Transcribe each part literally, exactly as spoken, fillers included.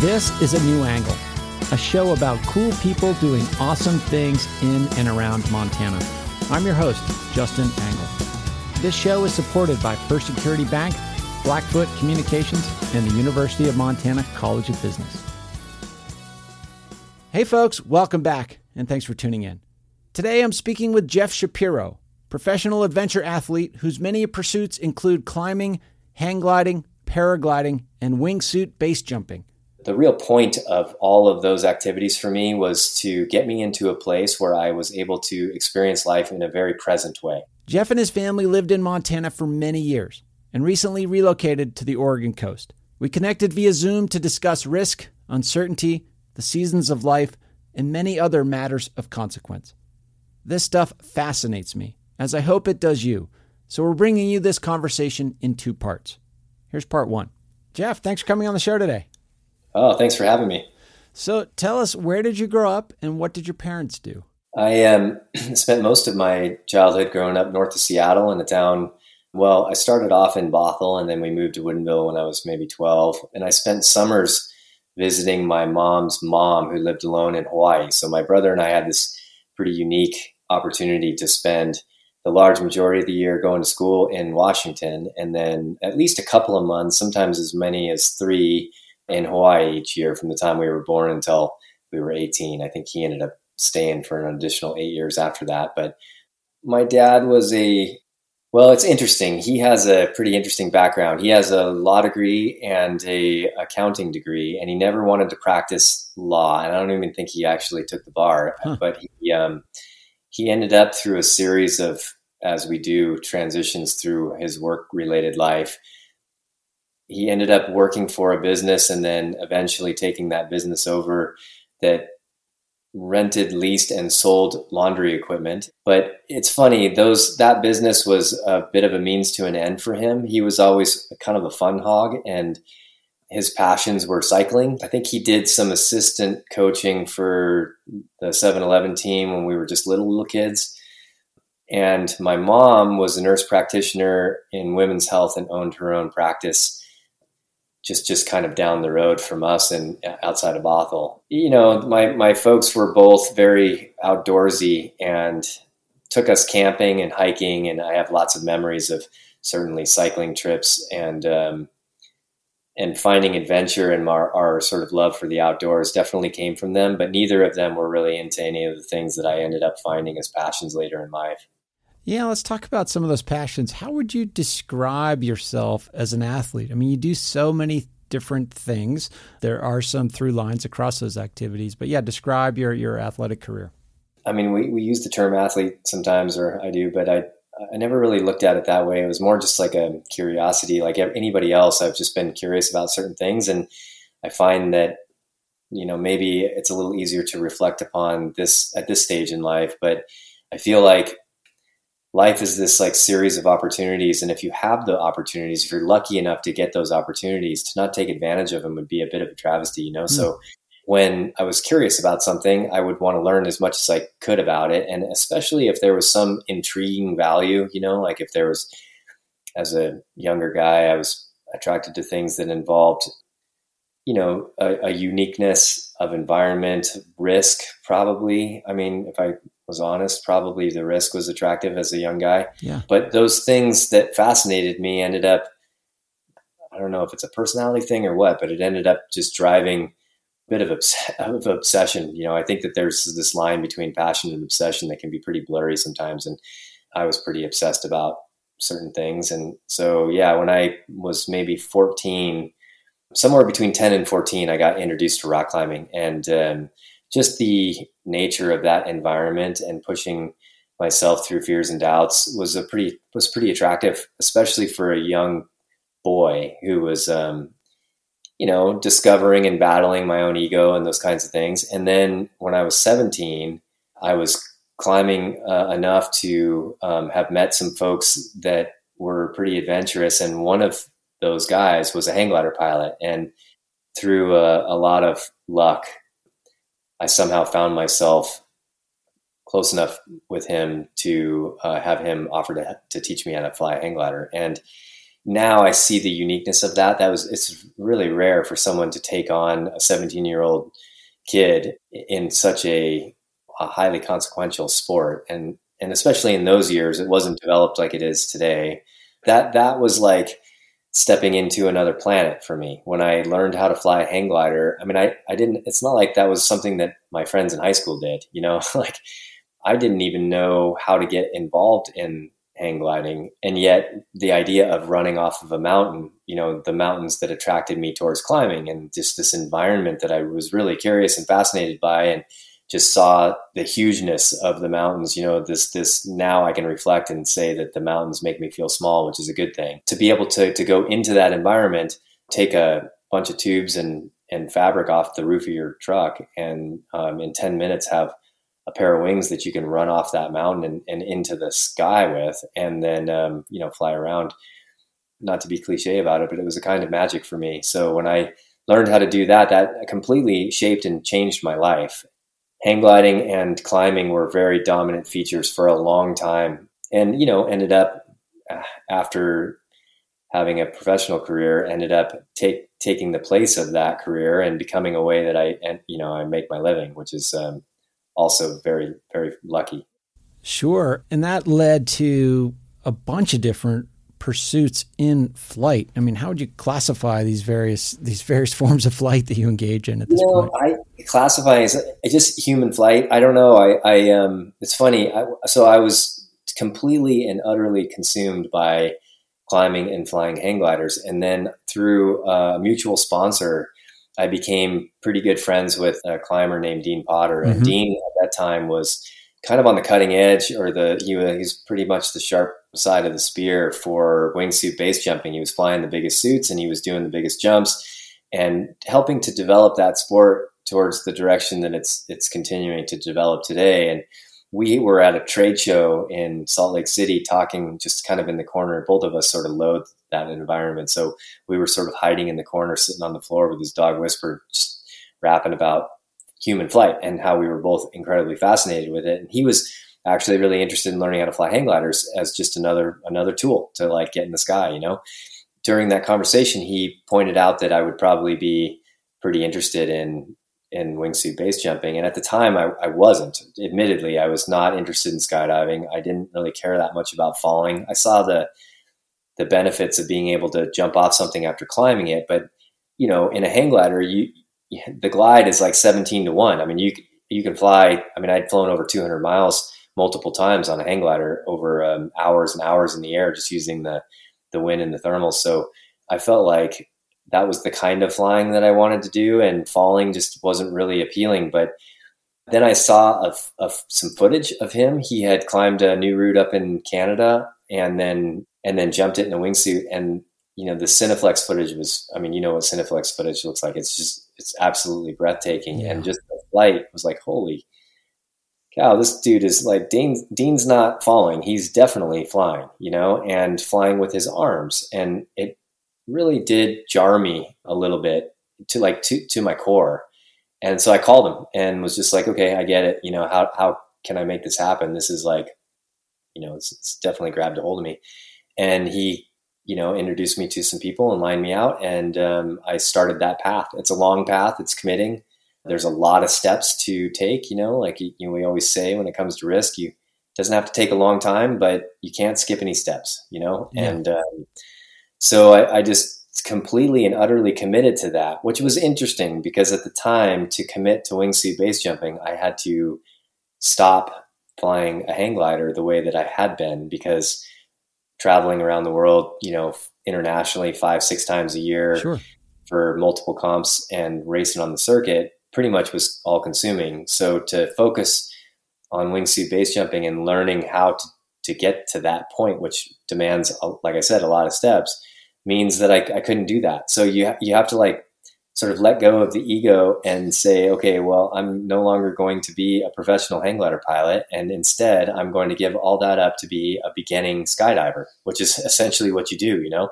This is A New Angle, a show about cool people doing awesome things in and around Montana. I'm your host, Justin Angle. This show is supported by First Security Bank, Blackfoot Communications, and the University of Montana College of Business. Hey folks, welcome back, and thanks for tuning in. Today I'm speaking with Jeff Shapiro, professional adventure athlete whose many pursuits include climbing, hang gliding, paragliding, and wingsuit base jumping. The real point of all of those activities for me was to get me into a place where I was able to experience life in a very present way. Jeff and his family lived in Montana for many years and recently relocated to the Oregon coast. We connected via Zoom to discuss risk, uncertainty, the seasons of life, and many other matters of consequence. This stuff fascinates me, as I hope it does you. So we're bringing you this conversation in two parts. Here's part one. Jeff, thanks for coming on the show today. Oh, thanks for having me. So tell us, where did you grow up and what did your parents do? I um, spent most of my childhood growing up north of Seattle in a town. Well, I started off in Bothell and then we moved to Woodinville when I was maybe twelve. And I spent summers visiting my mom's mom who lived alone in Hawaii. So my brother and I had this pretty unique opportunity to spend the large majority of the year going to school in Washington and then at least a couple of months, sometimes as many as three in Hawaii each year from the time we were born until we were eighteen. I think he ended up staying for an additional eight years after that. But my dad was a, well, it's interesting. He has a pretty interesting background. He has a law degree and a accounting degree, and he never wanted to practice law. And I don't even think he actually took the bar, huh. but he, um, he ended up through a series of, as we do, transitions through his work-related life. He ended up working for a business and then eventually taking that business over that rented, leased, and sold laundry equipment. But it's funny, those that business was a bit of a means to an end for him. He was always kind of a fun hog, and his passions were cycling. I think he did some assistant coaching for the seven eleven team when we were just little, little kids. And my mom was a nurse practitioner in women's health and owned her own practice, just just kind of down the road from us and outside of Bothell. You know, my, my folks were both very outdoorsy and took us camping and hiking. And I have lots of memories of certainly cycling trips and, um, and finding adventure, and our, our sort of love for the outdoors definitely came from them, but neither of them were really into any of the things that I ended up finding as passions later in life. Yeah, let's talk about some of those passions. How would you describe yourself as an athlete? I mean, you do so many different things. There are some through lines across those activities, but yeah, describe your, your athletic career. I mean, we, we use the term athlete sometimes, or I do, but I, I never really looked at it that way. It was more just like a curiosity. Like anybody else, I've just been curious about certain things. And I find that, you know, maybe it's a little easier to reflect upon this at this stage in life, but I feel like life is this like series of opportunities. And if you have the opportunities, if you're lucky enough to get those opportunities, to not take advantage of them would be a bit of a travesty, you know? Mm. So when I was curious about something, I would want to learn as much as I could about it. And especially if there was some intriguing value, you know, like if there was, as a younger guy, I was attracted to things that involved, you know, a, a uniqueness of environment, risk, probably. I mean, if I was honest, probably the risk was attractive as a young guy. Yeah. But those things that fascinated me ended up, I don't know if it's a personality thing or what, but it ended up just driving bit of, obs- of obsession. You know, I think that there's this line between passion and obsession that can be pretty blurry sometimes. And I was pretty obsessed about certain things. And so, yeah, when I was maybe fourteen, somewhere between ten and fourteen, I got introduced to rock climbing, and um, just the nature of that environment and pushing myself through fears and doubts was a pretty, was pretty attractive, especially for a young boy who was, um, you know, discovering and battling my own ego and those kinds of things. And then when I was seventeen, I was climbing uh, enough to um, have met some folks that were pretty adventurous. And one of those guys was a hang glider pilot. And through a, a lot of luck, I somehow found myself close enough with him to uh, have him offer to, to teach me how to fly a hang glider. And now I see the uniqueness of that. That was, it's really rare for someone to take on a seventeen year old kid in such a, a highly consequential sport. And, and especially in those years, it wasn't developed like it is today. That, that was like stepping into another planet for me. When I learned how to fly a hang glider, I mean, I, I didn't, it's not like that was something that my friends in high school did, you know, like I didn't even know how to get involved in hang gliding. And yet the idea of running off of a mountain, you know, the mountains that attracted me towards climbing and just this environment that I was really curious and fascinated by, and just saw the hugeness of the mountains, you know, this, this, now I can reflect and say that the mountains make me feel small, which is a good thing. To be able to, to go into that environment, take a bunch of tubes and, and fabric off the roof of your truck, and um, in ten minutes have a pair of wings that you can run off that mountain and, and into the sky with, and then, um, you know, fly around. Not to be cliche about it, but it was a kind of magic for me. So when I learned how to do that, that completely shaped and changed my life. Hang gliding and climbing were very dominant features for a long time, and, you know, ended up after having a professional career, ended up take, taking the place of that career and becoming a way that I, and, you know, I make my living, which is um, also very, very lucky. Sure. And that led to a bunch of different pursuits in flight. I mean, how would you classify these various these various forms of flight that you engage in at this you know, point? I classify as just human flight. I don't know. I, I um, it's funny. I, so I was completely and utterly consumed by climbing and flying hang gliders, and then through a mutual sponsor, I became pretty good friends with a climber named Dean Potter. Mm-hmm. And Dean at that time was kind of on the cutting edge, or the he was he's pretty much the sharp side of the spear for wingsuit base jumping. He was flying the biggest suits and he was doing the biggest jumps and helping to develop that sport towards the direction that it's it's continuing to develop today. And we were at a trade show in Salt Lake City talking, just kind of in the corner. Both of us sort of loathed that environment. So we were sort of hiding in the corner, sitting on the floor with this dog Whisper, just rapping about human flight and how we were both incredibly fascinated with it. And he was actually really interested in learning how to fly hang gliders as just another another tool to like get in the sky, you know. During that conversation, he pointed out that I would probably be pretty interested in in wingsuit base jumping. And at the time, I, I wasn't. Admittedly, I was not interested in skydiving. I didn't really care that much about falling. I saw the the benefits of being able to jump off something after climbing it, but you know, in a hang glider, you the glide is like seventeen to one. I mean, you you can fly. I mean, I'd flown over two hundred miles. Multiple times on a hang glider over um, hours and hours in the air, just using the, the wind and the thermals. So I felt like that was the kind of flying that I wanted to do, and falling just wasn't really appealing. But then I saw a, a, some footage of him. He had climbed a new route up in Canada and then, and then jumped it in a wingsuit. And, you know, the Cineflex footage was, I mean, you know what Cineflex footage looks like. It's just, it's absolutely breathtaking. Yeah. And just the flight was like, holy wow, this dude is like, Dean, Dean's not falling. He's definitely flying, you know, and flying with his arms. And it really did jar me a little bit to like to, to my core. And so I called him and was just like, okay, I get it. You know, how, how can I make this happen? This is like, you know, it's, it's definitely grabbed a hold of me. And he, you know, introduced me to some people and lined me out. And um, I started that path. It's a long path. It's committing. There's a lot of steps to take, you know, like you know, we always say when it comes to risk, you doesn't have to take a long time, but you can't skip any steps, you know? Yeah. And um, so I, I just completely and utterly committed to that, which was interesting because at the time to commit to wingsuit base jumping, I had to stop flying a hang glider the way that I had been, because traveling around the world, you know, internationally five, six times a year sure. for multiple comps and racing on the circuit, pretty much was all consuming. So to focus on wingsuit base jumping and learning how to, to get to that point, which demands, like I said, a lot of steps, means that I, I couldn't do that. So you, you have to like sort of let go of the ego and say, okay, well, I'm no longer going to be a professional hang glider pilot. And instead I'm going to give all that up to be a beginning skydiver, which is essentially what you do, you know,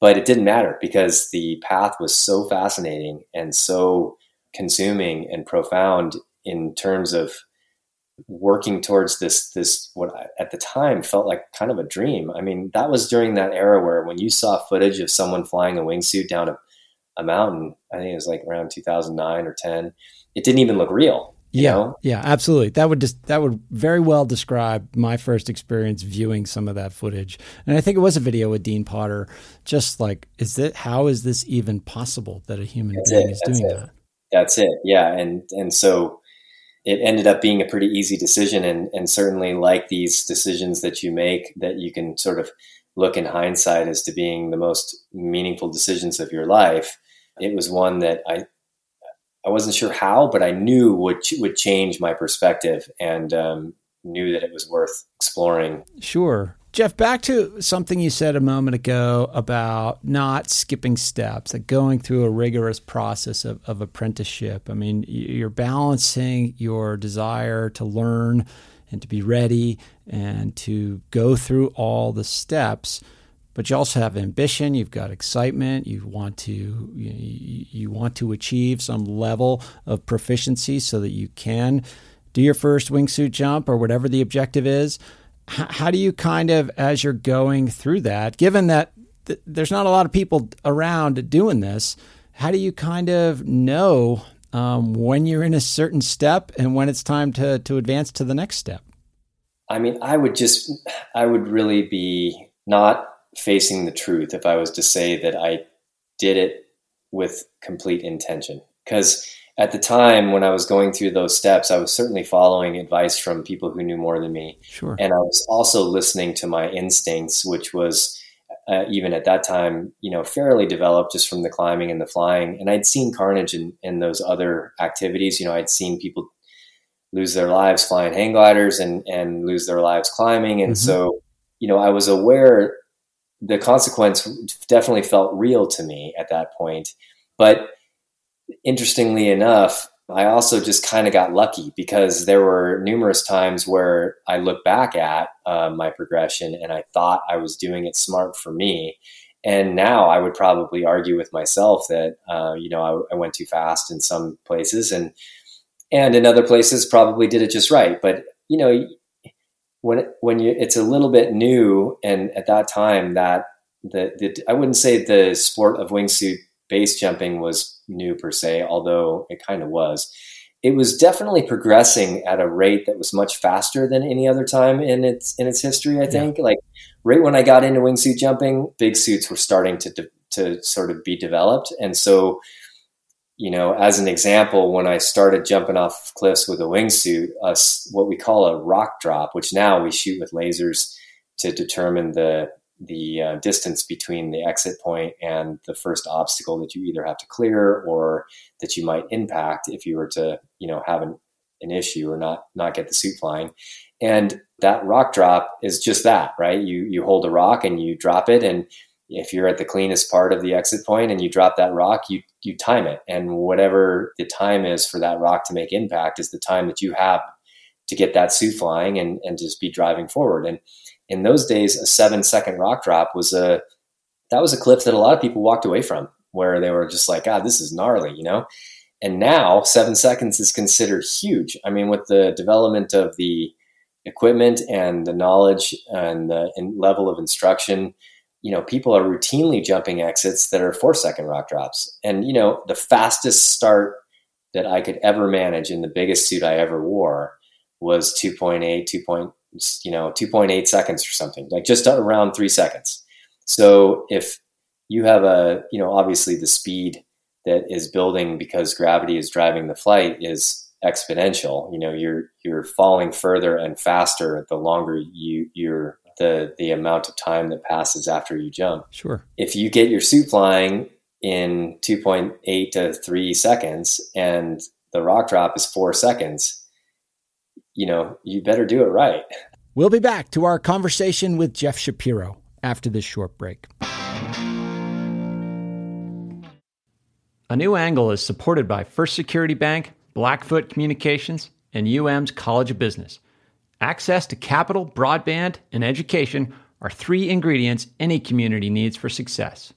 but it didn't matter because the path was so fascinating and so consuming and profound in terms of working towards this, this what I, at the time felt like kind of a dream. I mean, that was during that era where when you saw footage of someone flying a wingsuit down a, a mountain, I think it was like around two thousand nine or ten, it didn't even look real. You yeah. Know? Yeah, absolutely. That would just, that would very well describe my first experience viewing some of that footage. And I think it was a video with Dean Potter, just like, is that, how is this even possible that a human that's being it, is doing it. that? That's it. Yeah. And, and so it ended up being a pretty easy decision. And, and certainly like these decisions that you make that you can sort of look in hindsight as to being the most meaningful decisions of your life. It was one that I, I wasn't sure how, but I knew would would change my perspective and um, knew that it was worth exploring. Sure. Jeff, back to something you said a moment ago about not skipping steps, like going through a rigorous process of, of apprenticeship. I mean, you're balancing your desire to learn and to be ready and to go through all the steps, but you also have ambition, you've got excitement, you want to you, you want to achieve some level of proficiency so that you can do your first wingsuit jump or whatever the objective is. H- how do you kind of, as you're going through that, given that th- there's not a lot of people around doing this, how do you kind of know um, when you're in a certain step and when it's time to to advance to the next step? I mean, I would just, I would really be not facing the truth if I was to say that I did it with complete intention. Because at the time when I was going through those steps, I was certainly following advice from people who knew more than me. Sure. And I was also listening to my instincts, which was uh, even at that time, you know, fairly developed just from the climbing and the flying. And I'd seen carnage in, in those other activities. You know, I'd seen people lose their lives flying hang gliders and, and lose their lives climbing. And mm-hmm. so, you know, I was aware. The consequence definitely felt real to me at that point. But interestingly enough, I also just kind of got lucky because there were numerous times where I look back at uh, my progression and I thought I was doing it smart for me. And now I would probably argue with myself that, uh, you know, I, I went too fast in some places and, and in other places probably did it just right. But, you know, When when you it's a little bit new, and at that time that the, the I wouldn't say the sport of wingsuit base jumping was new per se, although it kind of was. It was definitely progressing at a rate that was much faster than any other time in its in its history. I think yeah. like right when I got into wingsuit jumping, big suits were starting to de- to sort of be developed, and so. You know, as an example, when I started jumping off cliffs with a wingsuit, uh, what we call a rock drop, which now we shoot with lasers to determine the the uh, distance between the exit point and the first obstacle that you either have to clear or that you might impact if you were to, you know, have an, an issue or not not get the suit flying. And that rock drop is just that, right? You you hold a rock and you drop it, and if you're at the cleanest part of the exit point and you drop that rock, you you time it. And whatever the time is for that rock to make impact is the time that you have to get that suit flying and, and just be driving forward. And in those days, a seven second rock drop was a, that was a cliff that a lot of people walked away from where they were just like, God, this is gnarly, you know? And now seven seconds is considered huge. I mean, with the development of the equipment and the knowledge and the and level of instruction, you know, people are routinely jumping exits that are four second rock drops. And, you know, the fastest start that I could ever manage in the biggest suit I ever wore was two point eight, two point, you know, two point eight seconds or something, like just around three seconds. So if you have a, you know, obviously the speed that is building because gravity is driving the flight is exponential. You know, you're, you're falling further and faster the longer you you're, the the amount of time that passes after you jump. Sure. If you get your suit flying in two point eight to three seconds and the rock drop is four seconds, you know, you better do it right. We'll be back to our conversation with Jeff Shapiro after this short break. A New Angle is supported by First Security Bank, Blackfoot Communications, and U M's College of Business. Access to capital, broadband, and education are three ingredients any community needs for success.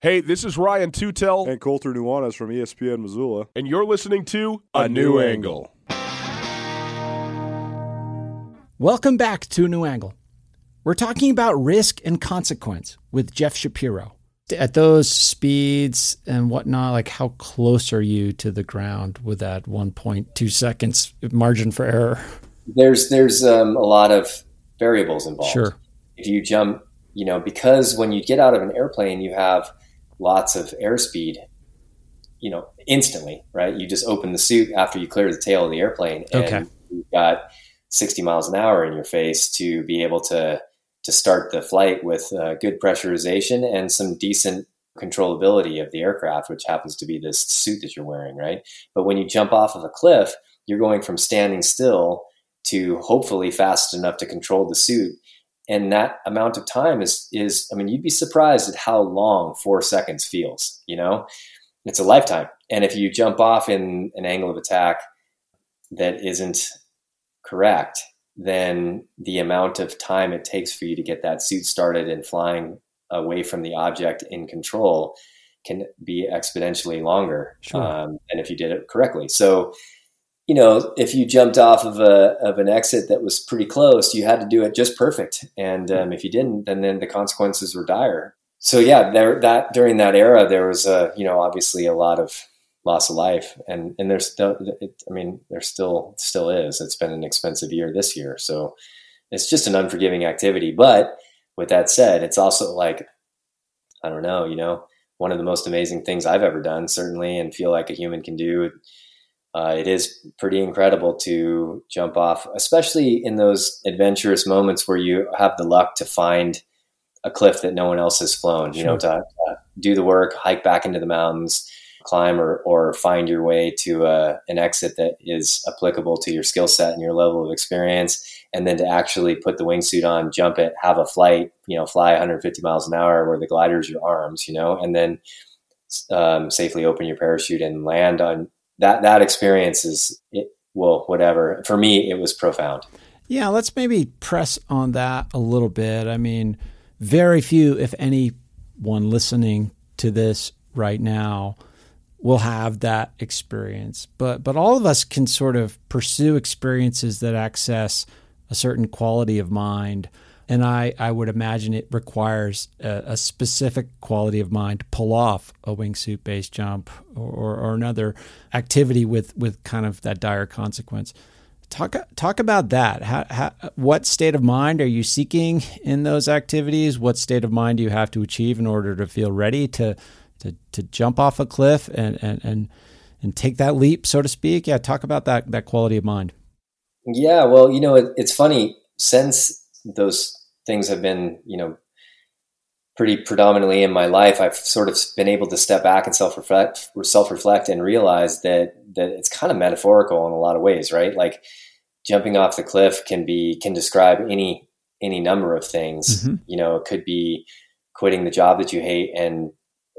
Hey, this is Ryan Tutel and Colter Nuanez from E S P N Missoula, and you're listening to A, A New Angle. Angle. Welcome back to New Angle. We're talking about risk and consequence with Jeff Shapiro. At those speeds and whatnot, like how close are you to the ground with that one point two seconds margin for error? There's there's um, a lot of variables involved. Sure. If you jump, you know, because when you get out of an airplane, you have lots of airspeed, you know, instantly, right? You just open the suit after you clear the tail of the airplane, and okay. you've got sixty miles an hour in your face to be able to to start the flight with uh, good pressurization and some decent controllability of the aircraft, which happens to be this suit that you're wearing, right? But when you jump off of a cliff, you're going from standing still to hopefully fast enough to control the suit. And that amount of time is, is, I mean, you'd be surprised at how long four seconds feels, you know, it's a lifetime. And if you jump off in an angle of attack that isn't correct, then the amount of time it takes for you to get that suit started and flying away from the object in control can be exponentially longer sure. um, than if you did it correctly. So, you know, if you jumped off of a of an exit that was pretty close, you had to do it just perfect. And um, if you didn't, then, then the consequences were dire. So yeah, there that during that era, there was a, you know, obviously a lot of loss of life, and and there's still, it, I mean, there still still is. It's been an expensive year this year, so it's just an unforgiving activity. But with that said, it's also like, I don't know, you know, one of the most amazing things I've ever done, certainly, and feel like a human can do. Uh, it is pretty incredible to jump off, especially in those adventurous moments where you have the luck to find a cliff that no one else has flown, you sure. know, to uh, do the work, hike back into the mountains, climb or, or find your way to uh, an exit that is applicable to your skill set and your level of experience. And then to actually put the wingsuit on, jump it, have a flight, you know, fly one hundred fifty miles an hour where the glider is your arms, you know, and then um, safely open your parachute and land on. That that experience is, it, well, whatever. For me, it was profound. Yeah, let's maybe press on that a little bit. I mean, very few, if anyone listening to this right now, will have that experience. But but all of us can sort of pursue experiences that access a certain quality of mind. And I, I would imagine it requires a, a specific quality of mind to pull off a wingsuit-based jump or, or another activity with, with kind of that dire consequence. Talk talk about that. How, how, what state of mind are you seeking in those activities? What state of mind do you have to achieve in order to feel ready to to, to jump off a cliff and, and, and, and take that leap, so to speak? Yeah, talk about that that quality of mind. Yeah, well, you know, it, it's funny. Since those things have been, you know, pretty predominantly in my life, I've sort of been able to step back and self-reflect, self-reflect and realize that, that it's kind of metaphorical in a lot of ways, right? Like jumping off the cliff can be, can describe any, any number of things, mm-hmm. you know, it could be quitting the job that you hate and,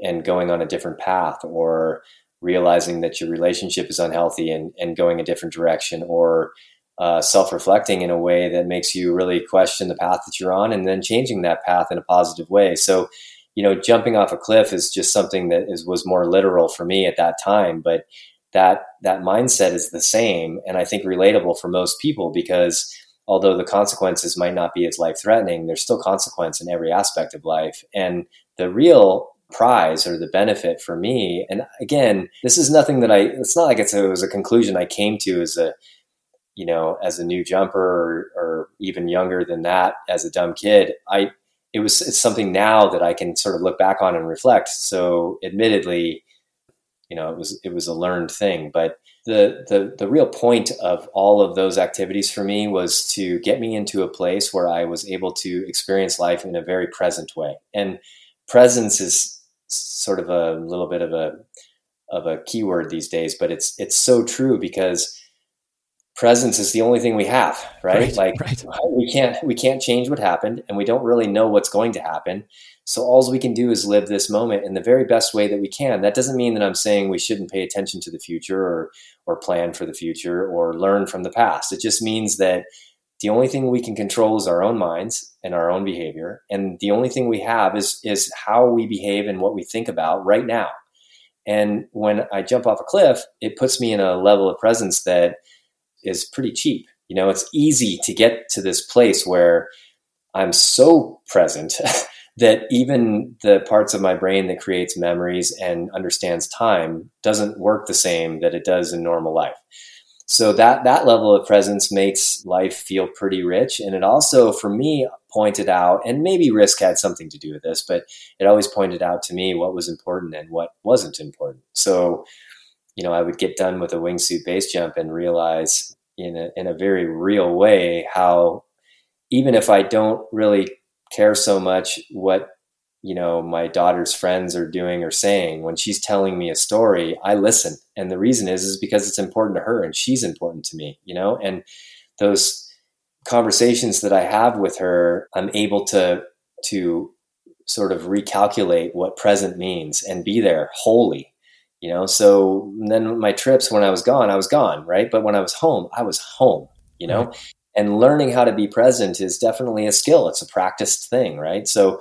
and going on a different path, or realizing that your relationship is unhealthy and, and going a different direction, or Uh, self-reflecting in a way that makes you really question the path that you're on and then changing that path in a positive way. So, you know, jumping off a cliff is just something that is, was more literal for me at that time, but that, that mindset is the same. And I think relatable for most people, because although the consequences might not be as life-threatening, there's still consequence in every aspect of life. And the real prize or the benefit for me, and again, this is nothing that I, it's not like it's a, it was a conclusion I came to as a, you know, as a new jumper or, or even younger than that, as a dumb kid, I, it was, it's something now that I can sort of look back on and reflect. So admittedly, you know, it was, it was a learned thing, but the, the, the real point of all of those activities for me was to get me into a place where I was able to experience life in a very present way. And presence is sort of a little bit of a, of a keyword these days, but it's, it's so true, because presence is the only thing we have, right? right like right. we can't, we can't change what happened, and we don't really know what's going to happen. So all we can do is live this moment in the very best way that we can. That doesn't mean that I'm saying we shouldn't pay attention to the future or, or plan for the future or learn from the past. It just means that the only thing we can control is our own minds and our own behavior. And the only thing we have is, is how we behave and what we think about right now. And when I jump off a cliff, it puts me in a level of presence that is pretty cheap. You know, it's easy to get to this place where I'm so present that even the parts of my brain that creates memories and understands time doesn't work the same that it does in normal life. So that that level of presence makes life feel pretty rich. And it also, for me, pointed out, and maybe risk had something to do with this, but it always pointed out to me what was important and what wasn't important. So, you know, I would get done with a wingsuit base jump and realize in a, in a very real way how even if I don't really care so much what, you know, my daughter's friends are doing or saying, when she's telling me a story, I listen. And the reason is, is because it's important to her and she's important to me, you know, and those conversations that I have with her, I'm able to, to sort of recalculate what present means and be there wholly, you know? So then my trips, when I was gone, I was gone. Right. But when I was home, I was home, you know, right. And learning how to be present is definitely a skill. It's a practiced thing. Right. So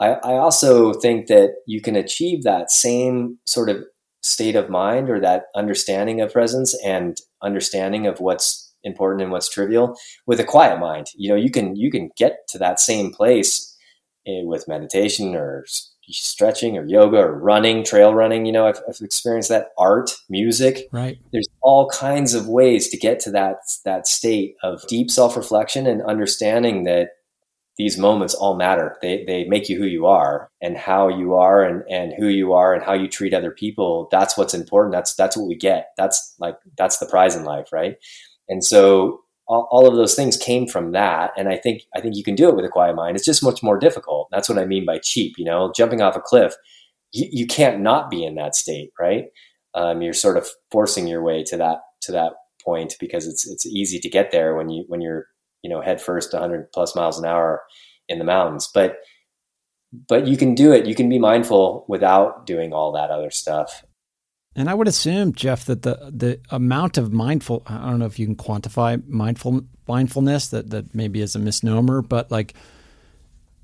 I, I also think that you can achieve that same sort of state of mind or that understanding of presence and understanding of what's important and what's trivial with a quiet mind. You know, you can, you can get to that same place with meditation or stretching or yoga or running, trail running. You know, I've, I've experienced that. Art, music, right? There's all kinds of ways to get to that, that state of deep self-reflection and understanding that these moments all matter. They they make you who you are, and how you are, and, and who you are, and how you treat other people. That's what's important. That's that's what we get. That's like that's the prize in life, right? And so all, all of those things came from that. And I think I think you can do it with a quiet mind. It's just much more difficult. That's what I mean by cheap. You know, jumping off a cliff, you, you can't not be in that state, right? Um, you're sort of forcing your way to that to that point because it's it's easy to get there when you when you're you know, head first one hundred plus miles an hour in the mountains, but, but you can do it. You can be mindful without doing all that other stuff. And I would assume, Jeff, that the, the amount of mindful, I don't know if you can quantify mindful mindfulness that, that maybe is a misnomer, but like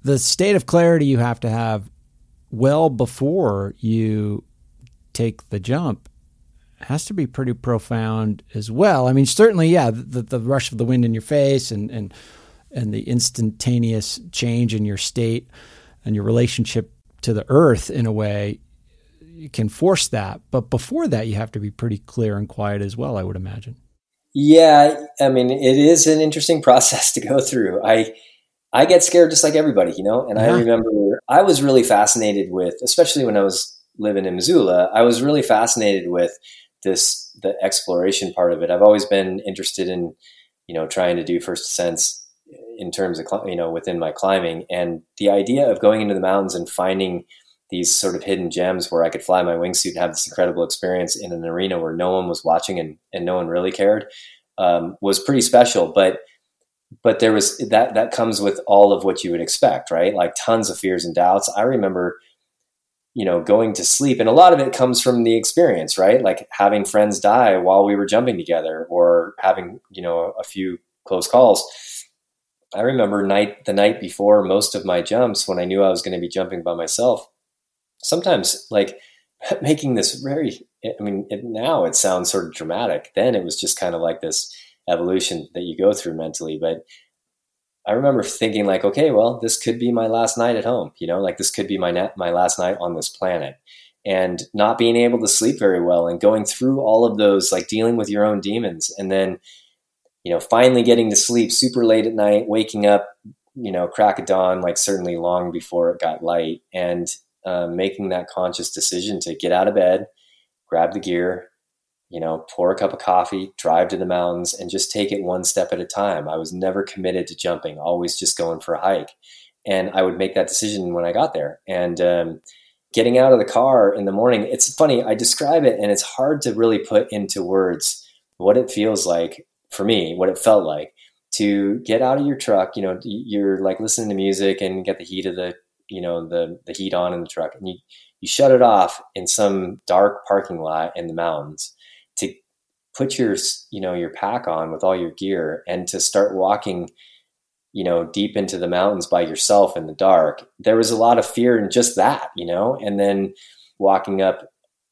the state of clarity you have to have well before you take the jump has to be pretty profound as well. I mean, certainly, yeah, the, the rush of the wind in your face and, and and the instantaneous change in your state and your relationship to the earth in a way can force that. But before that, you have to be pretty clear and quiet as well, I would imagine. Yeah, I mean, it is an interesting process to go through. I I get scared just like everybody, you know, and yeah. I remember I was really fascinated with, especially when I was living in Missoula, I was really fascinated with this, the exploration part of it. I've always been interested in, you know, trying to do first ascents in terms of, you know, within my climbing, and the idea of going into the mountains and finding these sort of hidden gems where I could fly my wingsuit and have this incredible experience in an arena where no one was watching and, and no one really cared, um, was pretty special. But, but there was that, that comes with all of what you would expect, right? Like tons of fears and doubts. I remember, you know, going to sleep. And a lot of it comes from the experience, right? Like having friends die while we were jumping together or having, you know, a few close calls. I remember night, the night before most of my jumps when I knew I was going to be jumping by myself, sometimes like making this very, I mean, it, now it sounds sort of dramatic. Then it was just kind of like this evolution that you go through mentally. But I remember thinking like, okay, well, this could be my last night at home, you know, like this could be my na- my last night on this planet, and not being able to sleep very well and going through all of those, like dealing with your own demons. And then, you know, finally getting to sleep super late at night, waking up, you know, crack of dawn, like certainly long before it got light, and uh, making that conscious decision to get out of bed, grab the gear, you know, pour a cup of coffee, drive to the mountains, and just take it one step at a time. I was never committed to jumping, always just going for a hike. And I would make that decision when I got there. And um, getting out of the car in the morning, it's funny, I describe it and it's hard to really put into words what it feels like for me, what it felt like to get out of your truck. You know, you're like listening to music and get the heat of the, you know, the, the heat on in the truck. And you, you shut it off in some dark parking lot in the mountains, to put your, you know, your pack on with all your gear and to start walking, you know, deep into the mountains by yourself in the dark. There was a lot of fear in just that, you know, and then walking up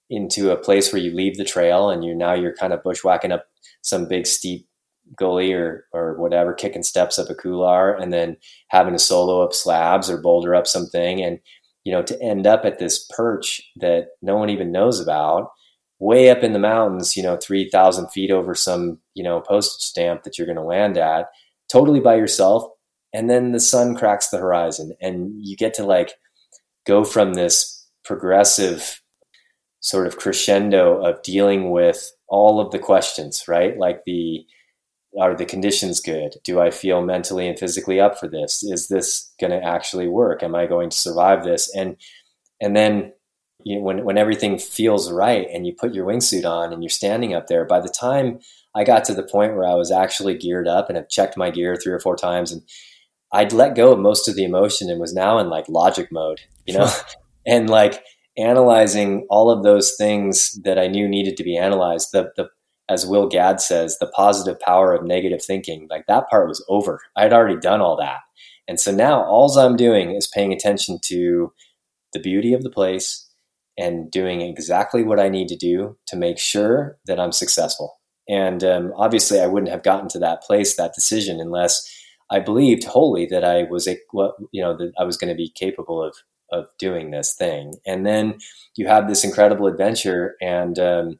into a place where you leave the trail and you're now you're kind of bushwhacking up some big steep gully or or whatever, kicking steps up a couloir and then having a solo up slabs or boulder up something. And, you know, to end up at this perch that no one even knows about, way up in the mountains, you know, three thousand feet over some, you know, postage stamp that you're going to land at totally by yourself. And then the sun cracks the horizon and you get to like go from this progressive sort of crescendo of dealing with all of the questions, right? Like the, are the conditions good? Do I feel mentally and physically up for this? Is this going to actually work? Am I going to survive this? And, and then, you know, when, when everything feels right and you put your wingsuit on and you're standing up there, by the time I got to the point where I was actually geared up and have checked my gear three or four times and I'd let go of most of the emotion and was now in like logic mode, you know, and like analyzing all of those things that I knew needed to be analyzed. The, the, as Will Gadd says, the positive power of negative thinking, like that part was over. I'd already done all that. And so now all I'm doing is paying attention to the beauty of the place and doing exactly what I need to do to make sure that I'm successful. And um, obviously I wouldn't have gotten to that place, that decision, unless I believed wholly that I was a, you know, that I was going to be capable of, of doing this thing. And then you have this incredible adventure and um,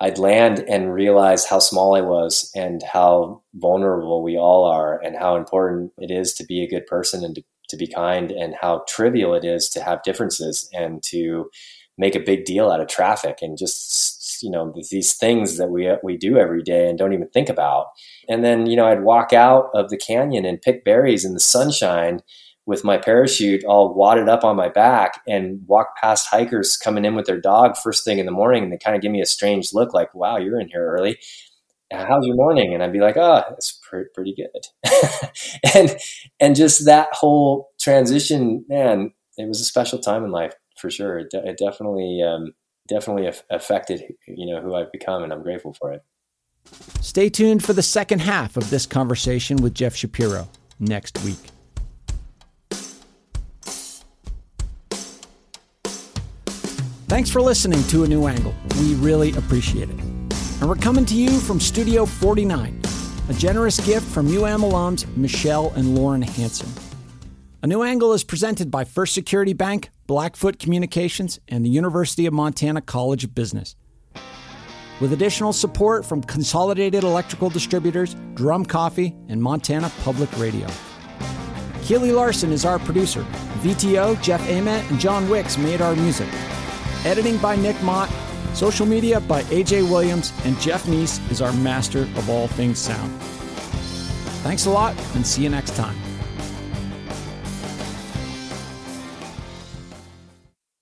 I'd land and realize how small I was and how vulnerable we all are and how important it is to be a good person and to, to be kind and how trivial it is to have differences and to make a big deal out of traffic and just, you know, these things that we, we do every day and don't even think about. And then, you know, I'd walk out of the canyon and pick berries in the sunshine with my parachute all wadded up on my back and walk past hikers coming in with their dog first thing in the morning. And they kind of give me a strange look like, wow, you're in here early. How's your morning? And I'd be like, oh, it's pre- pretty good. and, and just that whole transition, man, it was a special time in life for sure. It, de- it definitely, um, definitely af- affected, you know, who I've become, and I'm grateful for it. Stay tuned for the second half of this conversation with Jeff Shapiro next week. Thanks for listening to A New Angle. We really appreciate it. And we're coming to you from Studio forty-nine, a generous gift from U M alums Michelle and Lauren Hanson. A New Angle is presented by First Security Bank, Blackfoot Communications, and the University of Montana College of Business. With additional support from Consolidated Electrical Distributors, Drum Coffee, and Montana Public Radio. Healy Larson is our producer. V T O, Jeff Amet, and John Wicks made our music. Editing by Nick Mott, social media by A J Williams, and Jeff Niece is our master of all things sound. Thanks a lot, and see you next time.